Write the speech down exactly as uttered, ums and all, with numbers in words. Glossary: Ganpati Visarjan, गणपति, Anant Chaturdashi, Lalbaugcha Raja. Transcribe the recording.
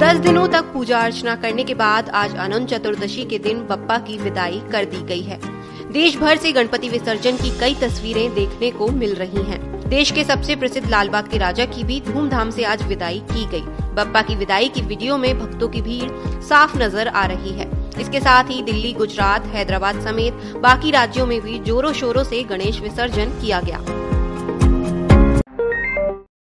दस दिनों तक पूजा अर्चना करने के बाद आज अनंत चतुर्दशी के दिन बप्पा की विदाई कर दी गई है। देश भर से गणपति विसर्जन की कई तस्वीरें देखने को मिल रही हैं। देश के सबसे प्रसिद्ध लालबाग के राजा की भी धूमधाम से आज विदाई की गई। बप्पा की विदाई की वीडियो में भक्तों की भीड़ साफ नजर आ रही है। इसके साथ ही दिल्ली, गुजरात, हैदराबाद समेत बाकी राज्यों में भी जोरों शोरों से गणेश विसर्जन किया गया।